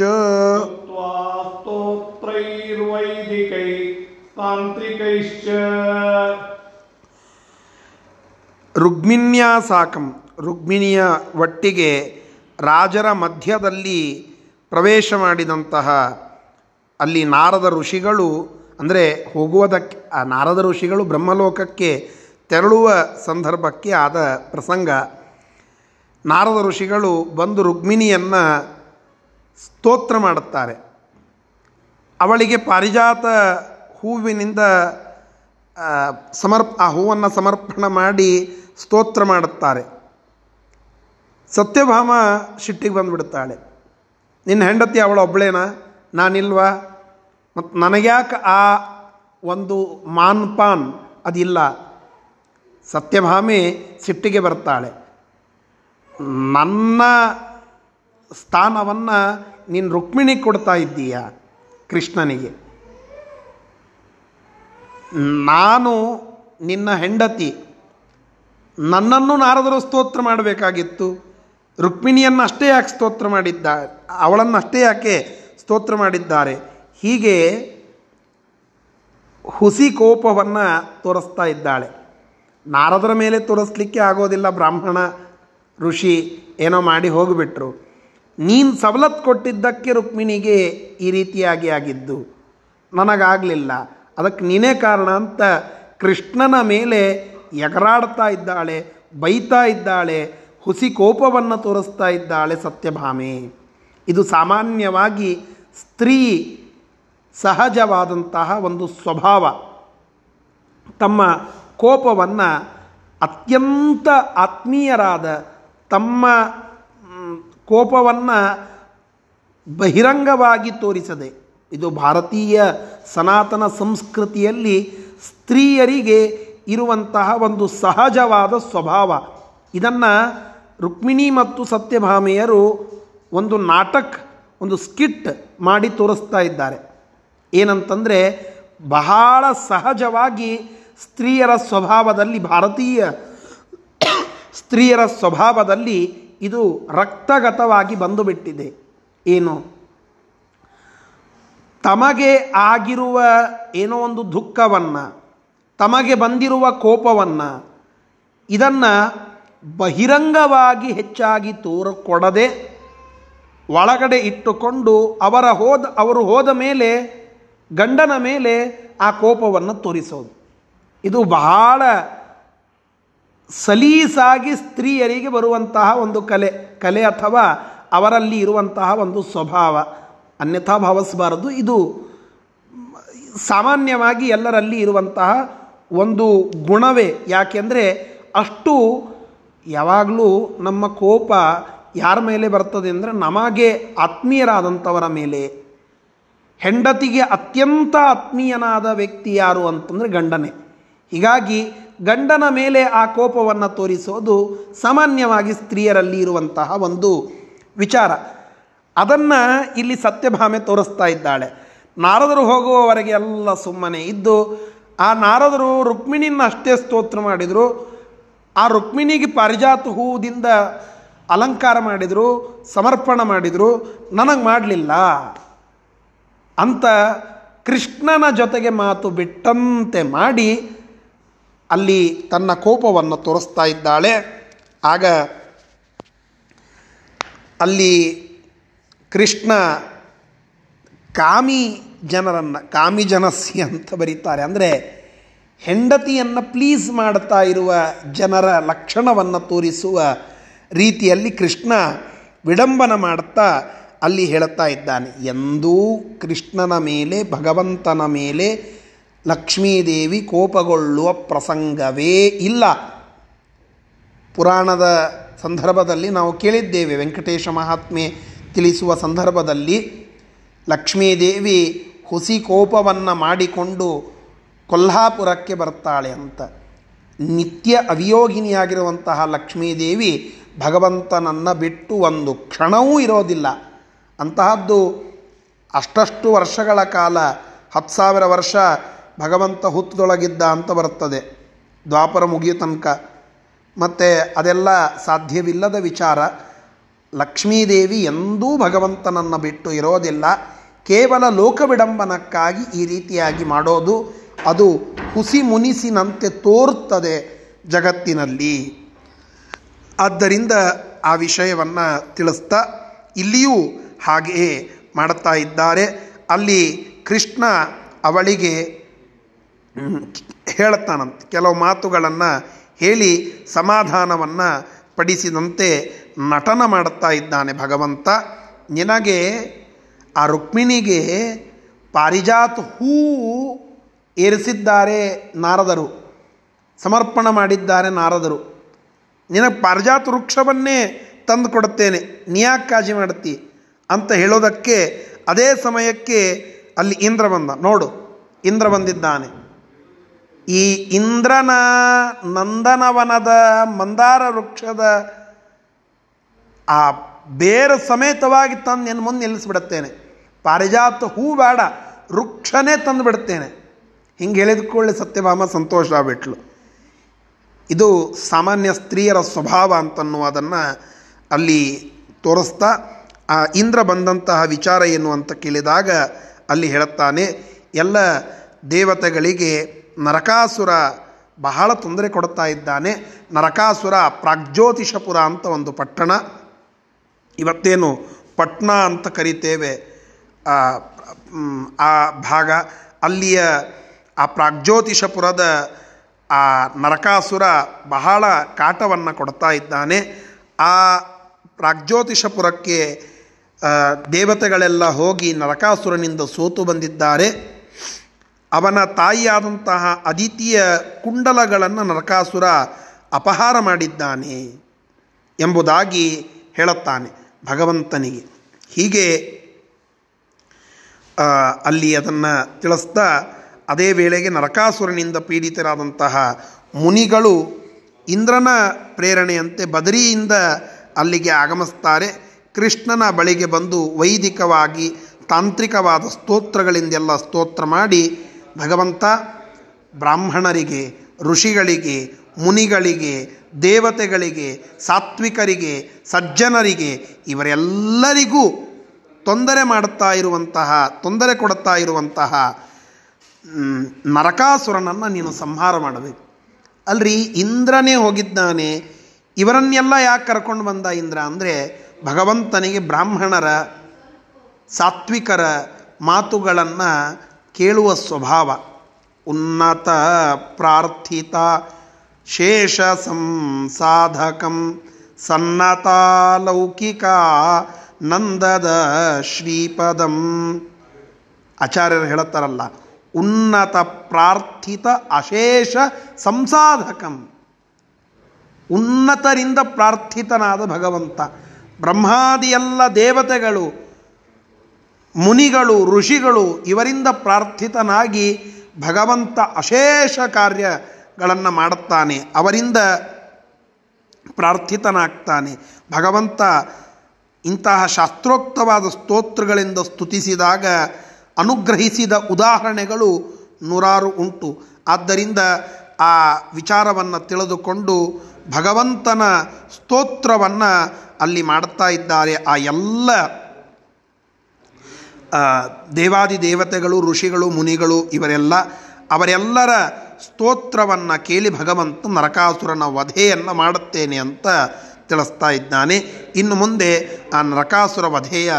ರುಕ್ಮಿಣ್ಯಾ ಸಾಕಂ ರುಕ್ಮಿಣಿಯ ಒಟ್ಟಿಗೆ ರಾಜರ ಮಧ್ಯದಲ್ಲಿ ಪ್ರವೇಶ ಮಾಡಿದಂತಹ ಅಲ್ಲಿ ನಾರದ ಋಷಿಗಳು ಅಂದರೆ ಹೋಗುವುದಕ್ಕೆ ಆ ನಾರದ ಋಷಿಗಳು ಬ್ರಹ್ಮಲೋಕಕ್ಕೆ ತೆರಳುವ ಸಂದರ್ಭಕ್ಕೆ ಆದ ಪ್ರಸಂಗ. ನಾರದ ಋಷಿಗಳು ಬಂದು ರುಕ್ಮಿಣಿಯನ್ನು ಸ್ತೋತ್ರ ಮಾಡುತ್ತಾರೆ. ಅವಳಿಗೆ ಪಾರಿಜಾತ ಹೂವಿನಿಂದ ಆ ಹೂವನ್ನು ಸಮರ್ಪಣೆ ಮಾಡಿ ಸ್ತೋತ್ರ ಮಾಡುತ್ತಾರೆ. ಸತ್ಯಭಾಮ ಶಿಟ್ಟಿಗೆ ಬಂದುಬಿಡ್ತಾಳೆ, ನಿನ್ನ ಹೆಂಡತಿ ಅವಳು ಒಬ್ಬಳೇನಾ, ನಾನಿಲ್ವಾ, ಮತ್ತು ನನಗ್ಯಾಕೆ ಆ ಒಂದು ಮಾನ್ಪಾನ್ ಅದಿಲ್ಲ. ಸತ್ಯಭಾಮೆ ಸಿಟ್ಟಿಗೆ ಬರ್ತಾಳೆ, ನನ್ನ ಸ್ಥಾನವನ್ನು ನೀನು ರುಕ್ಮಿಣಿ ಕೊಡ್ತಾ ಇದ್ದೀಯ ಕೃಷ್ಣನಿಗೆ, ನಾನು ನಿನ್ನ ಹೆಂಡತಿ, ನನ್ನನ್ನು ನಾರದರು ಸ್ತೋತ್ರ ಮಾಡಬೇಕಾಗಿತ್ತು, ರುಕ್ಮಿಣಿಯನ್ನು ಅಷ್ಟೇ ಯಾಕೆ ಸ್ತೋತ್ರ ಮಾಡಿದ್ದಾರೆ, ಅವಳನ್ನಷ್ಟೇ ಯಾಕೆ ಸ್ತೋತ್ರ ಮಾಡಿದ್ದಾರೆ, ಹೀಗೆ ಹುಸಿ ಕೋಪವನ್ನು ತೋರಿಸ್ತಾ ಇದ್ದಾಳೆ. ನಾರದರ ಮೇಲೆ ತೋರಿಸ್ಲಿಕ್ಕೆ ಆಗೋದಿಲ್ಲ, ಬ್ರಾಹ್ಮಣ ಋಷಿ ಏನೋ ಮಾಡಿ ಹೋಗಿಬಿಟ್ರು, ನೀನು ಸವಲತ್ತು ಕೊಟ್ಟಿದ್ದಕ್ಕೆ ರುಕ್ಮಿಣಿಗೆ ಈ ರೀತಿಯಾಗಿ ಆಗಿದ್ದು, ನನಗಾಗಲಿಲ್ಲ, ಅದಕ್ಕೆ ನೀನೇ ಕಾರಣ ಅಂತ ಕೃಷ್ಣನ ಮೇಲೆ ಎಗರಾಡ್ತಾ ಇದ್ದಾಳೆ, ಬೈತಾ ಇದ್ದಾಳೆ, ಹುಸಿ ಕೋಪವನ್ನು ತೋರಿಸ್ತಾ ಇದ್ದಾಳೆ ಸತ್ಯಭಾಮೆ. ಇದು ಸಾಮಾನ್ಯವಾಗಿ ಸ್ತ್ರೀ ಸಹಜವಾದಂತಹ ಒಂದು ಸ್ವಭಾವ, ತಮ್ಮ ಕೋಪವನ್ನು ಅತ್ಯಂತ ಆತ್ಮೀಯರಾದ ತಮ್ಮ ಕೋಪವನ್ನು ಬಹಿರಂಗವಾಗಿ ತೋರಿಸದೆ, ಇದು ಭಾರತೀಯ ಸನಾತನ ಸಂಸ್ಕೃತಿಯಲ್ಲಿ ಸ್ತ್ರೀಯರಿಗೆ ಇರುವಂತಹ ಒಂದು ಸಹಜವಾದ ಸ್ವಭಾವ. ಇದನ್ನು ರುಕ್ಮಿಣಿ ಮತ್ತು ಸತ್ಯಭಾಮೆಯರು ಒಂದು ನಾಟಕ, ಒಂದು ಸ್ಕಿಟ್ ಮಾಡಿ ತೋರಿಸ್ತಾ ಇದ್ದಾರೆ. ಏನಂತಂದರೆ ಬಹಳ ಸಹಜವಾಗಿ ಸ್ತ್ರೀಯರ ಸ್ವಭಾವದಲ್ಲಿ, ಭಾರತೀಯ ಸ್ತ್ರೀಯರ ಸ್ವಭಾವದಲ್ಲಿ ಇದು ರಕ್ತಗತವಾಗಿ ಬಂದುಬಿಟ್ಟಿದೆ. ಏನು, ತಮಗೆ ಆಗಿರುವ ಏನೋ ಒಂದು ದುಃಖವನ್ನು, ತಮಗೆ ಬಂದಿರುವ ಕೋಪವನ್ನು, ಇದನ್ನು ಬಹಿರಂಗವಾಗಿ ಹೆಚ್ಚಾಗಿ ತೋರಿಕೊಡದೆ ಒಳಗಡೆ ಇಟ್ಟುಕೊಂಡು ಅವರು ಹೋದ ಮೇಲೆ ಗಂಡನ ಮೇಲೆ ಆ ಕೋಪವನ್ನು ತೋರಿಸೋದು, ಇದು ಬಹಳ ಸಲೀಸಾಗಿ ಸ್ತ್ರೀಯರಿಗೆ ಬರುವಂತಹ ಒಂದು ಕಲೆ ಅಥವಾ ಅವರಲ್ಲಿ ಇರುವಂತಹ ಒಂದು ಸ್ವಭಾವ. ಅನ್ಯಥಾ ಭಾವಿಸಬಾರದು, ಇದು ಸಾಮಾನ್ಯವಾಗಿ ಎಲ್ಲರಲ್ಲಿ ಇರುವಂತಹ ಒಂದು ಗುಣವೇ. ಯಾಕೆಂದರೆ ಅಷ್ಟು ಯಾವಾಗಲೂ ನಮ್ಮ ಕೋಪ ಯಾರ ಮೇಲೆ ಬರ್ತದೆ ಅಂದರೆ ನಮಗೆ ಆತ್ಮೀಯರಾದಂಥವರ ಮೇಲೆ. ಹೆಂಡತಿಗೆ ಅತ್ಯಂತ ಆತ್ಮೀಯನಾದ ವ್ಯಕ್ತಿ ಯಾರು ಅಂತಂದರೆ ಗಂಡನೇ. ಹೀಗಾಗಿ ಗಂಡನ ಮೇಲೆ ಆ ಕೋಪವನ್ನು ತೋರಿಸೋದು ಸಾಮಾನ್ಯವಾಗಿ ಸ್ತ್ರೀಯರಲ್ಲಿ ಇರುವಂತಹ ಒಂದು ವಿಚಾರ. ಅದನ್ನು ಇಲ್ಲಿ ಸತ್ಯಭಾಮೆ ತೋರಿಸ್ತಾ ಇದ್ದಾಳೆ. ನಾರದರು ಹೋಗುವವರೆಗೆ ಎಲ್ಲ ಸುಮ್ಮನೆ ಇದ್ದು, ಆ ನಾರದರು ರುಕ್ಮಿಣಿನ ಅಷ್ಟೇ ಸ್ತೋತ್ರ ಮಾಡಿದರು, ಆ ರುಕ್ಮಿಣಿಗೆ ಪಾರಿಜಾತ ಹೂವುದಿಂದ ಅಲಂಕಾರ ಮಾಡಿದರು, ಸಮರ್ಪಣ ಮಾಡಿದರು, ನನಗೆ ಮಾಡಲಿಲ್ಲ ಅಂತ ಕೃಷ್ಣನ ಜೊತೆಗೆ ಮಾತು ಬಿಟ್ಟಂತೆ ಮಾಡಿ ಅಲ್ಲಿ ತನ್ನ ಕೋಪವನ್ನು ತೋರಿಸ್ತಾ ಇದ್ದಾಳೆ. ಆಗ ಅಲ್ಲಿ ಕೃಷ್ಣ ಕಾಮಿ ಜನರನ್ನು, ಕಾಮಿ ಜನಸ್ಯ ಅಂತ ಬರೀತಾರೆ, ಅಂದರೆ ಹೆಂಡತಿಯನ್ನು ಪ್ಲೀಸ್ ಮಾಡ್ತಾ ಇರುವ ಜನರ ಲಕ್ಷಣವನ್ನು ತೋರಿಸುವ ರೀತಿಯಲ್ಲಿ ಕೃಷ್ಣ ವಿಡಂಬನ ಮಾಡ್ತಾ ಅಲ್ಲಿ ಹೇಳ್ತಾ ಇದ್ದಾನೆ. ಎಂದೂ ಕೃಷ್ಣನ ಮೇಲೆ, ಭಗವಂತನ ಮೇಲೆ ಲಕ್ಷ್ಮೀದೇವಿ ಕೋಪಗೊಳ್ಳುವ ಪ್ರಸಂಗವೇ ಇಲ್ಲ. ಪುರಾಣದ ಸಂದರ್ಭದಲ್ಲಿ ನಾವು ಕೇಳಿದ್ದೇವೆ, ವೆಂಕಟೇಶ ಮಹಾತ್ಮೆ ತಿಳಿಸುವ ಸಂದರ್ಭದಲ್ಲಿ ಲಕ್ಷ್ಮೀದೇವಿ ಹುಸಿ ಕೋಪವನ್ನು ಮಾಡಿಕೊಂಡು ಕೊಲ್ಹಾಪುರಕ್ಕೆ ಬರ್ತಾಳೆ ಅಂತ. ನಿತ್ಯ ಅವಿಯೋಗಿನಿಯಾಗಿರುವಂತಹ ಲಕ್ಷ್ಮೀದೇವಿ ಭಗವಂತನನ್ನು ಬಿಟ್ಟು ಒಂದು ಕ್ಷಣವೂ ಇರೋದಿಲ್ಲ. ಅಂತಹದ್ದು ಅಷ್ಟು ವರ್ಷಗಳ ಕಾಲ, 10,000 ವರ್ಷ ಭಗವಂತ ಹುತ್ತದೊಳಗಿದ್ದ ಅಂತ ಬರ್ತದೆ, ದ್ವಾಪರ ಮುಗಿಯ ತನಕ. ಮತ್ತು ಅದೆಲ್ಲ ಸಾಧ್ಯವಿಲ್ಲದ ವಿಚಾರ. ಲಕ್ಷ್ಮೀದೇವಿ ಎಂದೂ ಭಗವಂತನನ್ನು ಬಿಟ್ಟು ಇರೋದಿಲ್ಲ. ಕೇವಲ ಲೋಕವಿಡಂಬನಕ್ಕಾಗಿ ಈ ರೀತಿಯಾಗಿ ಮಾಡೋದು ಅದು ಹುಸಿ ಮುನಿಸಿನಂತೆ ತೋರ್ತದೆ ಜಗತ್ತಿನಲ್ಲಿ. ಆದ್ದರಿಂದ ಆ ವಿಷಯವನ್ನು ತಿಳಿಸ್ತಾ ಇಲ್ಲಿಯೂ ಹಾಗೆಯೇ ಮಾಡ್ತಾ ಇದ್ದಾರೆ. ಅಲ್ಲಿ ಕೃಷ್ಣ ಅವಳಿಗೆ ಹೇಳ್ತಾನಂತೆ, ಕೆಲವು ಮಾತುಗಳನ್ನು ಹೇಳಿ ಸಮಾಧಾನವನ್ನು ಪಡಿಸಿದಂತೆ ನಟನ ಮಾಡ್ತಾ ಇದ್ದಾನೆ ಭಗವಂತ. ನಿನಗೆ, ಆ ರುಕ್ಮಿಣಿಗೆ ಪಾರಿಜಾತ ಹೂವು ಏರಿಸಿದ್ದಾರೆ ನಾರದರು, ಸಮರ್ಪಣ ಮಾಡಿದ್ದಾರೆ ನಾರದರು, ನಿನಗೆ ಪಾರಿಜಾತ ವೃಕ್ಷವನ್ನೇ ತಂದು ಕೊಡುತ್ತೇನೆ, ನೀಯಾಕೆ ಕಾಜಿ ಮಾಡ್ತಿ ಅಂತ ಹೇಳೋದಕ್ಕೆ ಅದೇ ಸಮಯಕ್ಕೆ ಅಲ್ಲಿ ಇಂದ್ರ ಬಂದ. ನೋಡು, ಇಂದ್ರ ಬಂದಿದ್ದಾನೆ. ಈ ಇಂದ್ರನ ನಂದನವನದ ಮಂದಾರ ವೃಕ್ಷದ ಆ ಬೇರು ಸಮೇತವಾಗಿ ತಂದು ನಿನ್ನ ಮುಂದೆ ನಿಲ್ಲಿಸ್ಬಿಡುತ್ತೇನೆ. ಪಾರಿಜಾತ ಹೂ ಬೇಡ, ವೃಕ್ಷನೇ ತಂದು ಬಿಡುತ್ತೇನೆ. ಹಿಂಗೆ ಹೇಳಿದ ಕೂಡಲೇ ಸತ್ಯಭಾಮ ಸಂತೋಷ ಆಗ್ಬಿಟ್ಲು. ಇದು ಸಾಮಾನ್ಯ ಸ್ತ್ರೀಯರ ಸ್ವಭಾವ ಅಂತನ್ನುವುದನ್ನು ಅಲ್ಲಿ ತೋರಿಸ್ತಾ ಇಂದ್ರ ಬಂದಂತಹ ವಿಚಾರ ಏನು ಅಂತ ಕೇಳಿದಾಗ ಅಲ್ಲಿ ಹೇಳುತ್ತಾನೆ, ಎಲ್ಲ ದೇವತೆಗಳಿಗೆ ನರಕಾಸುರ ಬಹಳ ತೊಂದರೆ ಕೊಡ್ತಾ ಇದ್ದಾನೆ. ನರಕಾಸುರ ಪ್ರಾಗ್ಜ್ಯೋತಿಷಪುರ ಅಂತ ಒಂದು ಪಟ್ಟಣ, ಇವತ್ತೇನು ಪಟ್ನಾ ಅಂತ ಕರಿತೇವೆ ಆ ಭಾಗ, ಅಲ್ಲಿಯ ಆ ಪ್ರಾಗ್ಜ್ಯೋತಿಷಪುರದ ಆ ನರಕಾಸುರ ಬಹಳ ಕಾಟವನ್ನು ಕೊಡ್ತಾ ಇದ್ದಾನೆ. ಆ ಪ್ರಾಗ್ಜ್ಯೋತಿಷಪುರಕ್ಕೆ ದೇವತೆಗಳೆಲ್ಲ ಹೋಗಿ ನರಕಾಸುರನಿಂದ ಸೋತು ಬಂದಿದ್ದಾರೆ. ಅವನ ತಾಯಿಯಾದಂತಹ ಅದಿತಿಯ ಕುಂಡಲಗಳನ್ನು ನರಕಾಸುರ ಅಪಹಾರ ಮಾಡಿದ್ದಾನೆ ಎಂಬುದಾಗಿ ಹೇಳುತ್ತಾನೆ ಭಗವಂತನಿಗೆ. ಹೀಗೆ ಅಲ್ಲಿ ಅದನ್ನು ತಿಳಿಸ್ತಾ, ಅದೇ ವೇಳೆಗೆ ನರಕಾಸುರನಿಂದ ಪೀಡಿತರಾದಂತಹ ಮುನಿಗಳು ಇಂದ್ರನ ಪ್ರೇರಣೆಯಂತೆ ಬದರಿಯಿಂದ ಅಲ್ಲಿಗೆ ಆಗಮಿಸ್ತಾರೆ. ಕೃಷ್ಣನ ಬಳಿಗೆ ಬಂದು ವೈದಿಕವಾಗಿ ತಾಂತ್ರಿಕವಾದ ಸ್ತೋತ್ರಗಳಿಂದೆಲ್ಲ ಸ್ತೋತ್ರ ಮಾಡಿ, ಭಗವಂತ ಬ್ರಾಹ್ಮಣರಿಗೆ, ಋಷಿಗಳಿಗೆ, ಮುನಿಗಳಿಗೆ, ದೇವತೆಗಳಿಗೆ, ಸಾತ್ವಿಕರಿಗೆ, ಸಜ್ಜನರಿಗೆ, ಇವರೆಲ್ಲರಿಗೂ ತೊಂದರೆ ಕೊಡ್ತಾ ಇರುವಂತಹ ನರಕಾಸುರನನ್ನು ನೀನು ಸಂಹಾರ ಮಾಡಬೇಕು. ಅಲ್ರಿ, ಇಂದ್ರನೇ ಹೋಗಿದ್ದಾನೆ, ಇವರನ್ನೆಲ್ಲ ಯಾಕೆ ಕರ್ಕೊಂಡು ಬಂದ ಇಂದ್ರ ಅಂದರೆ, ಭಗವಂತನಿಗೆ ಬ್ರಾಹ್ಮಣರ ಸಾತ್ವಿಕರ ಮಾತುಗಳನ್ನು ಕೇಳುವ ಸ್ವಭಾವ. ಉನ್ನತ ಪ್ರಾರ್ಥಿತ ಶೇಷ ಸಂಸಾಧಕಂ ಸನ್ನತ ಲೌಕಿಕ ನಂದದ ಶ್ರೀಪದಂ. ಆಚಾರ್ಯರು ಹೇಳುತ್ತಾರಲ್ಲ, ಉನ್ನತ ಪ್ರಾರ್ಥಿತ ಅಶೇಷ ಸಂಸಾಧಕಂ, ಉನ್ನತರಿಂದ ಪ್ರಾರ್ಥಿತನಾದ ಭಗವಂತ. ಬ್ರಹ್ಮಾದಿ ಎಲ್ಲ ದೇವತೆಗಳು, ಮುನಿಗಳು, ಋಷಿಗಳು ಇವರಿಂದ ಪ್ರಾರ್ಥಿತನಾಗಿ ಭಗವಂತ ಅಶೇಷ ಕಾರ್ಯಗಳನ್ನು ಮಾಡುತ್ತಾನೆ, ಅವರಿಂದ ಪ್ರಾರ್ಥಿತನಾಗ್ತಾನೆ ಭಗವಂತ. ಇಂತಹ ಶಾಸ್ತ್ರೋಕ್ತವಾದ ಸ್ತೋತ್ರಗಳಿಂದ ಸ್ತುತಿಸಿದಾಗ ಅನುಗ್ರಹಿಸಿದ ಉದಾಹರಣೆಗಳು ನೂರಾರು ಉಂಟು. ಆದ್ದರಿಂದ ಆ ವಿಚಾರವನ್ನು ತಿಳಿದುಕೊಂಡು ಭಗವಂತನ ಸ್ತೋತ್ರವನ್ನು ಅಲ್ಲಿ ಮಾಡ್ತಾ ಇದ್ದಾರೆ ಆ ಎಲ್ಲ ದೇವಾದಿ ದೇವತೆಗಳು, ಋಷಿಗಳು, ಮುನಿಗಳು ಇವರೆಲ್ಲ. ಅವರೆಲ್ಲರ ಸ್ತೋತ್ರವನ್ನು ಕೇಳಿ ಭಗವಂತ ನರಕಾಸುರನ ವಧೆಯನ್ನು ಮಾಡುತ್ತೇನೆ ಅಂತ ತಿಳಿಸ್ತಾ ಇದ್ದಾನೆ. ಇನ್ನು ಮುಂದೆ ಆ ನರಕಾಸುರ ವಧೆಯ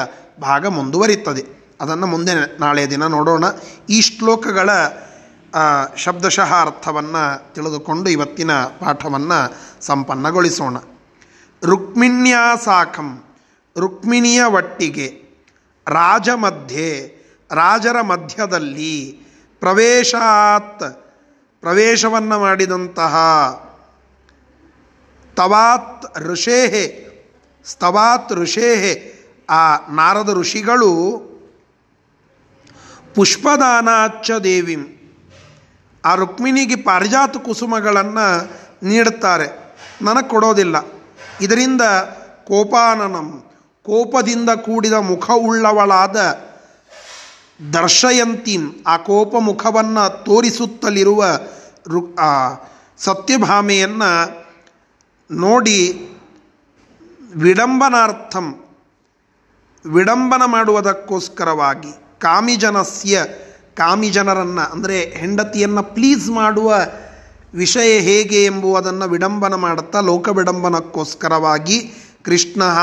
ಭಾಗ ಮುಂದುವರಿಯುತ್ತದೆ. ಅದನ್ನು ಮುಂದೆ ನಾಳೆಯ ದಿನ ನೋಡೋಣ. ಈ ಶ್ಲೋಕಗಳ ಶಬ್ದಶಃ ಅರ್ಥವನ್ನು ತಿಳಿದುಕೊಂಡು ಇವತ್ತಿನ ಪಾಠವನ್ನು ಸಂಪನ್ನಗೊಳಿಸೋಣ. ರುಕ್ಮಿಣ್ಯಾ ಸಾಕಂ, ರುಕ್ಮಿಣಿಯ ಒಟ್ಟಿಗೆ, ರಾಜಮಧ್ಯೆ, ರಾಜರ ಮಧ್ಯದಲ್ಲಿ, ಪ್ರವೇಶಾತ್, ಪ್ರವೇಶವನ್ನು ಮಾಡಿದಂತಹ, ತವಾತ್ ಋಷೇಹೆ, ಸ್ತವಾತ್ ಋಷೇಹೆ, ಆ ನಾರದ ಋಷಿಗಳು, ಪುಷ್ಪದಾನಾಚ್ಚ ದೇವಿಂ, ಆ ರುಕ್ಮಿಣಿಗೆ ಪಾರಿಜಾತ ಕುಸುಮಗಳನ್ನು ನೀಡುತ್ತಾರೆ. ನನಗೆ ಕೊಡೋದಿಲ್ಲ. ಇದರಿಂದ ಕೋಪಾನನಂ, ಕೋಪದಿಂದ ಕೂಡಿದ ಮುಖವುಳ್ಳವಳಾದ, ದರ್ಶಯಂತಿಂ, ಆ ಕೋಪ ಮುಖವನ್ನು ತೋರಿಸುತ್ತಲಿರುವ ಸತ್ಯಭಾಮೆಯನ್ನು ನೋಡಿ ವಿಡಂಬನಾರ್ಥಂ, ವಿಡಂಬನ ಮಾಡುವುದಕ್ಕೋಸ್ಕರವಾಗಿ, ಕಾಮಿಜನಸ್ಯ, ಕಾಮಿಜನರನ್ನು ಅಂದರೆ ಹೆಂಡತಿಯನ್ನು ಪ್ಲೀಸ್ ಮಾಡುವ ವಿಷಯ ಹೇಗೆ ಎಂಬುವುದನ್ನು ವಿಡಂಬನ ಮಾಡುತ್ತಾ ಲೋಕ ವಿಡಂಬನಕ್ಕೋಸ್ಕರವಾಗಿ ಕೃಷ್ಣಃ,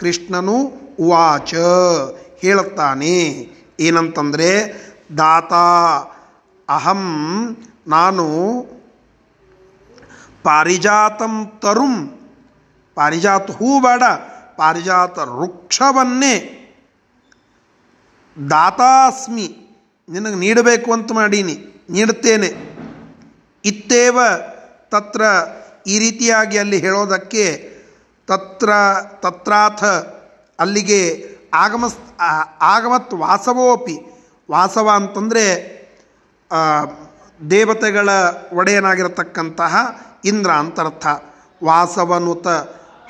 ಕೃಷ್ಣನು ಉವಾಚ ಹೇಳುತ್ತಾನೆ. ಏನಂತಂದರೆ, ದಾತಾ ಅಹಂ, ನಾನು ಪಾರಿಜಾತಂ ತರುಂ, ಪಾರಿಜಾತ ಹೂ ಬೇಡ, ಪಾರಿಜಾತ ವೃಕ್ಷವನ್ನೇ, ದಾತಾಸ್ಮಿ, ನಿನಗೆ ನೀಡಬೇಕು ಅಂತ ಮಾಡೀನಿ, ನೀಡುತ್ತೇನೆ. ಇತ್ತೇವ ತತ್ರ, ಈ ರೀತಿಯಾಗಿ ಅಲ್ಲಿ ಹೇಳೋದಕ್ಕೆ ತತ್ರಾಥ, ಅಲ್ಲಿಗೆ ಆಗಮತ್ ವಾಸವೋಪಿ, ವಾಸವ ಅಂತಂದರೆ ದೇವತೆಗಳ ಒಡೆಯನಾಗಿರತಕ್ಕಂತಹ ಇಂದ್ರ ಅಂತರ್ಥ. ವಾಸವನುತ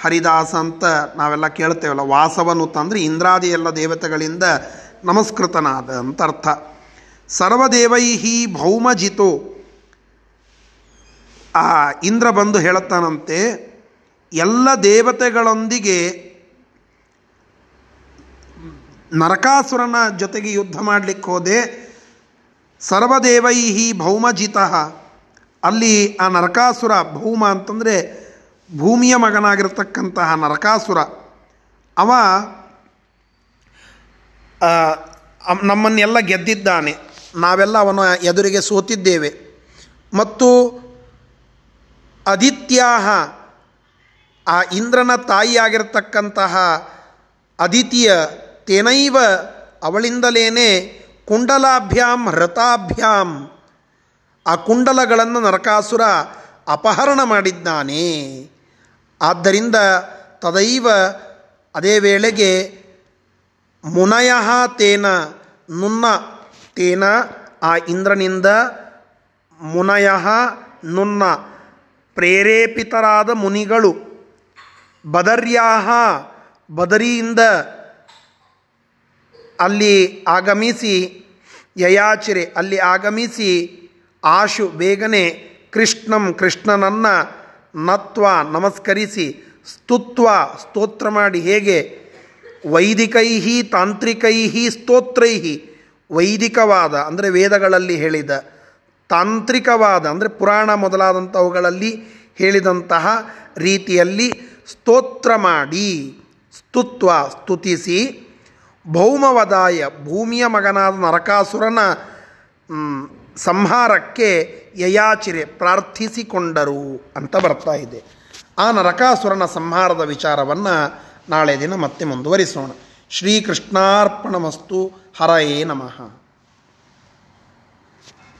ಹರಿದಾಸ ಅಂತ ನಾವೆಲ್ಲ ಕೇಳ್ತೇವಲ್ಲ, ವಾಸವನುತ ಅಂದರೆ ಇಂದ್ರಾದಿ ಎಲ್ಲ ದೇವತೆಗಳಿಂದ ನಮಸ್ಕೃತನಾದ ಅಂತರ್ಥ. ಸರ್ವದೇವೈಹಿ ಭೌಮಜಿತೋ, ಆ ಇಂದ್ರ ಬಂದು ಹೇಳುತ್ತಾನಂತೆ ಎಲ್ಲ ದೇವತೆಗಳೊಂದಿಗೆ ನರಕಾಸುರನ ಜೊತೆಗೆ ಯುದ್ಧ ಮಾಡಲಿಕ್ಕೆ ಹೋದೆ. ಸರ್ವದೇವೈಹಿ ಭೌಮಜಿತಃ, ಅಲ್ಲಿ ಆ ನರಕಾಸುರ, ಭೌಮ ಅಂತಂದರೆ ಭೂಮಿಯ ಮಗನಾಗಿರ್ತಕ್ಕಂತಹ ನರಕಾಸುರ, ಅವ ನಮ್ಮನ್ನೆಲ್ಲ ಗೆದ್ದಿದ್ದಾನೆ, ನಾವೆಲ್ಲ ಅವನ ಎದುರಿಗೆ ಸೋತಿದ್ದೇವೆ. ಮತ್ತು ಅದಿತ್ಯಾಹ, ಆ ಇಂದ್ರನ ತಾಯಿಯಾಗಿರ್ತಕ್ಕಂತಹ ಅದಿತಿಯ, ತೇನೈವ ಅವಳಿಂದಲೇ ಕುಂಡಲಾಭ್ಯಾಂ ಹೃತಾಭ್ಯಾಂ, ಆ ಕುಂಡಲಗಳನ್ನು ನರಕಾಸುರ ಅಪಹರಣ ಮಾಡಿದ್ದಾನೆ. ಆದ್ದರಿಂದ ತದೈವ, ಅದೇ ವೇಳೆಗೆ ಮುನಯಃ ತೇನ, ನುನ್ನ ತೇನ, ಆ ಇಂದ್ರನಿಂದ ಮುನಯಃ ನುನ್ನ, ಪ್ರೇರೇಪಿತರಾದ ಮುನಿಗಳು, ಬದರ್ಯಾಹ, ಬದರಿಯಿಂದ ಅಲ್ಲಿ ಆಗಮಿಸಿ, ಯಯಾಚಿರೆ ಅಲ್ಲಿ ಆಗಮಿಸಿ, ಆಶು ಬೇಗನೆ, ಕೃಷ್ಣಂ ಕೃಷ್ಣನನ್ನು, ನತ್ವ ನಮಸ್ಕರಿಸಿ, ಸ್ತುತ್ವ ಸ್ತೋತ್ರ ಮಾಡಿ, ಹೇಗೆ ವೈದಿಕೈಹಿ ತಾಂತ್ರಿಕೈಹಿ ಸ್ತೋತ್ರೈಹಿ, ವೈದಿಕವಾದ ಅಂದರೆ ವೇದಗಳಲ್ಲಿ ಹೇಳಿದ, ತಾಂತ್ರಿಕವಾದ ಅಂದರೆ ಪುರಾಣ ಮೊದಲಾದಂಥವುಗಳಲ್ಲಿ ಹೇಳಿದಂತಹ ರೀತಿಯಲ್ಲಿ ಸ್ತೋತ್ರ ಮಾಡಿ, ಸ್ತುತ್ವ ಸ್ತುತಿಸಿ, ಭೌಮವದಾಯ ಭೂಮಿಯ ಮಗನಾದ ನರಕಾಸುರನ ಸಂಹಾರಕ್ಕೆ ಯಯಾಚಿರೆ ಪ್ರಾರ್ಥಿಸಿಕೊಂಡರು ಅಂತ ಬರ್ತಾ ಇದೆ. ಆ ನರಕಾಸುರನ ಸಂಹಾರದ ವಿಚಾರವನ್ನು ನಾಳೆ ದಿನ ಮತ್ತೆ ಮುಂದುವರಿಸೋಣ. ಶ್ರೀಕೃಷ್ಣಾರ್ಪಣಮಸ್ತು. ಹರಯೇ ನಮಃ.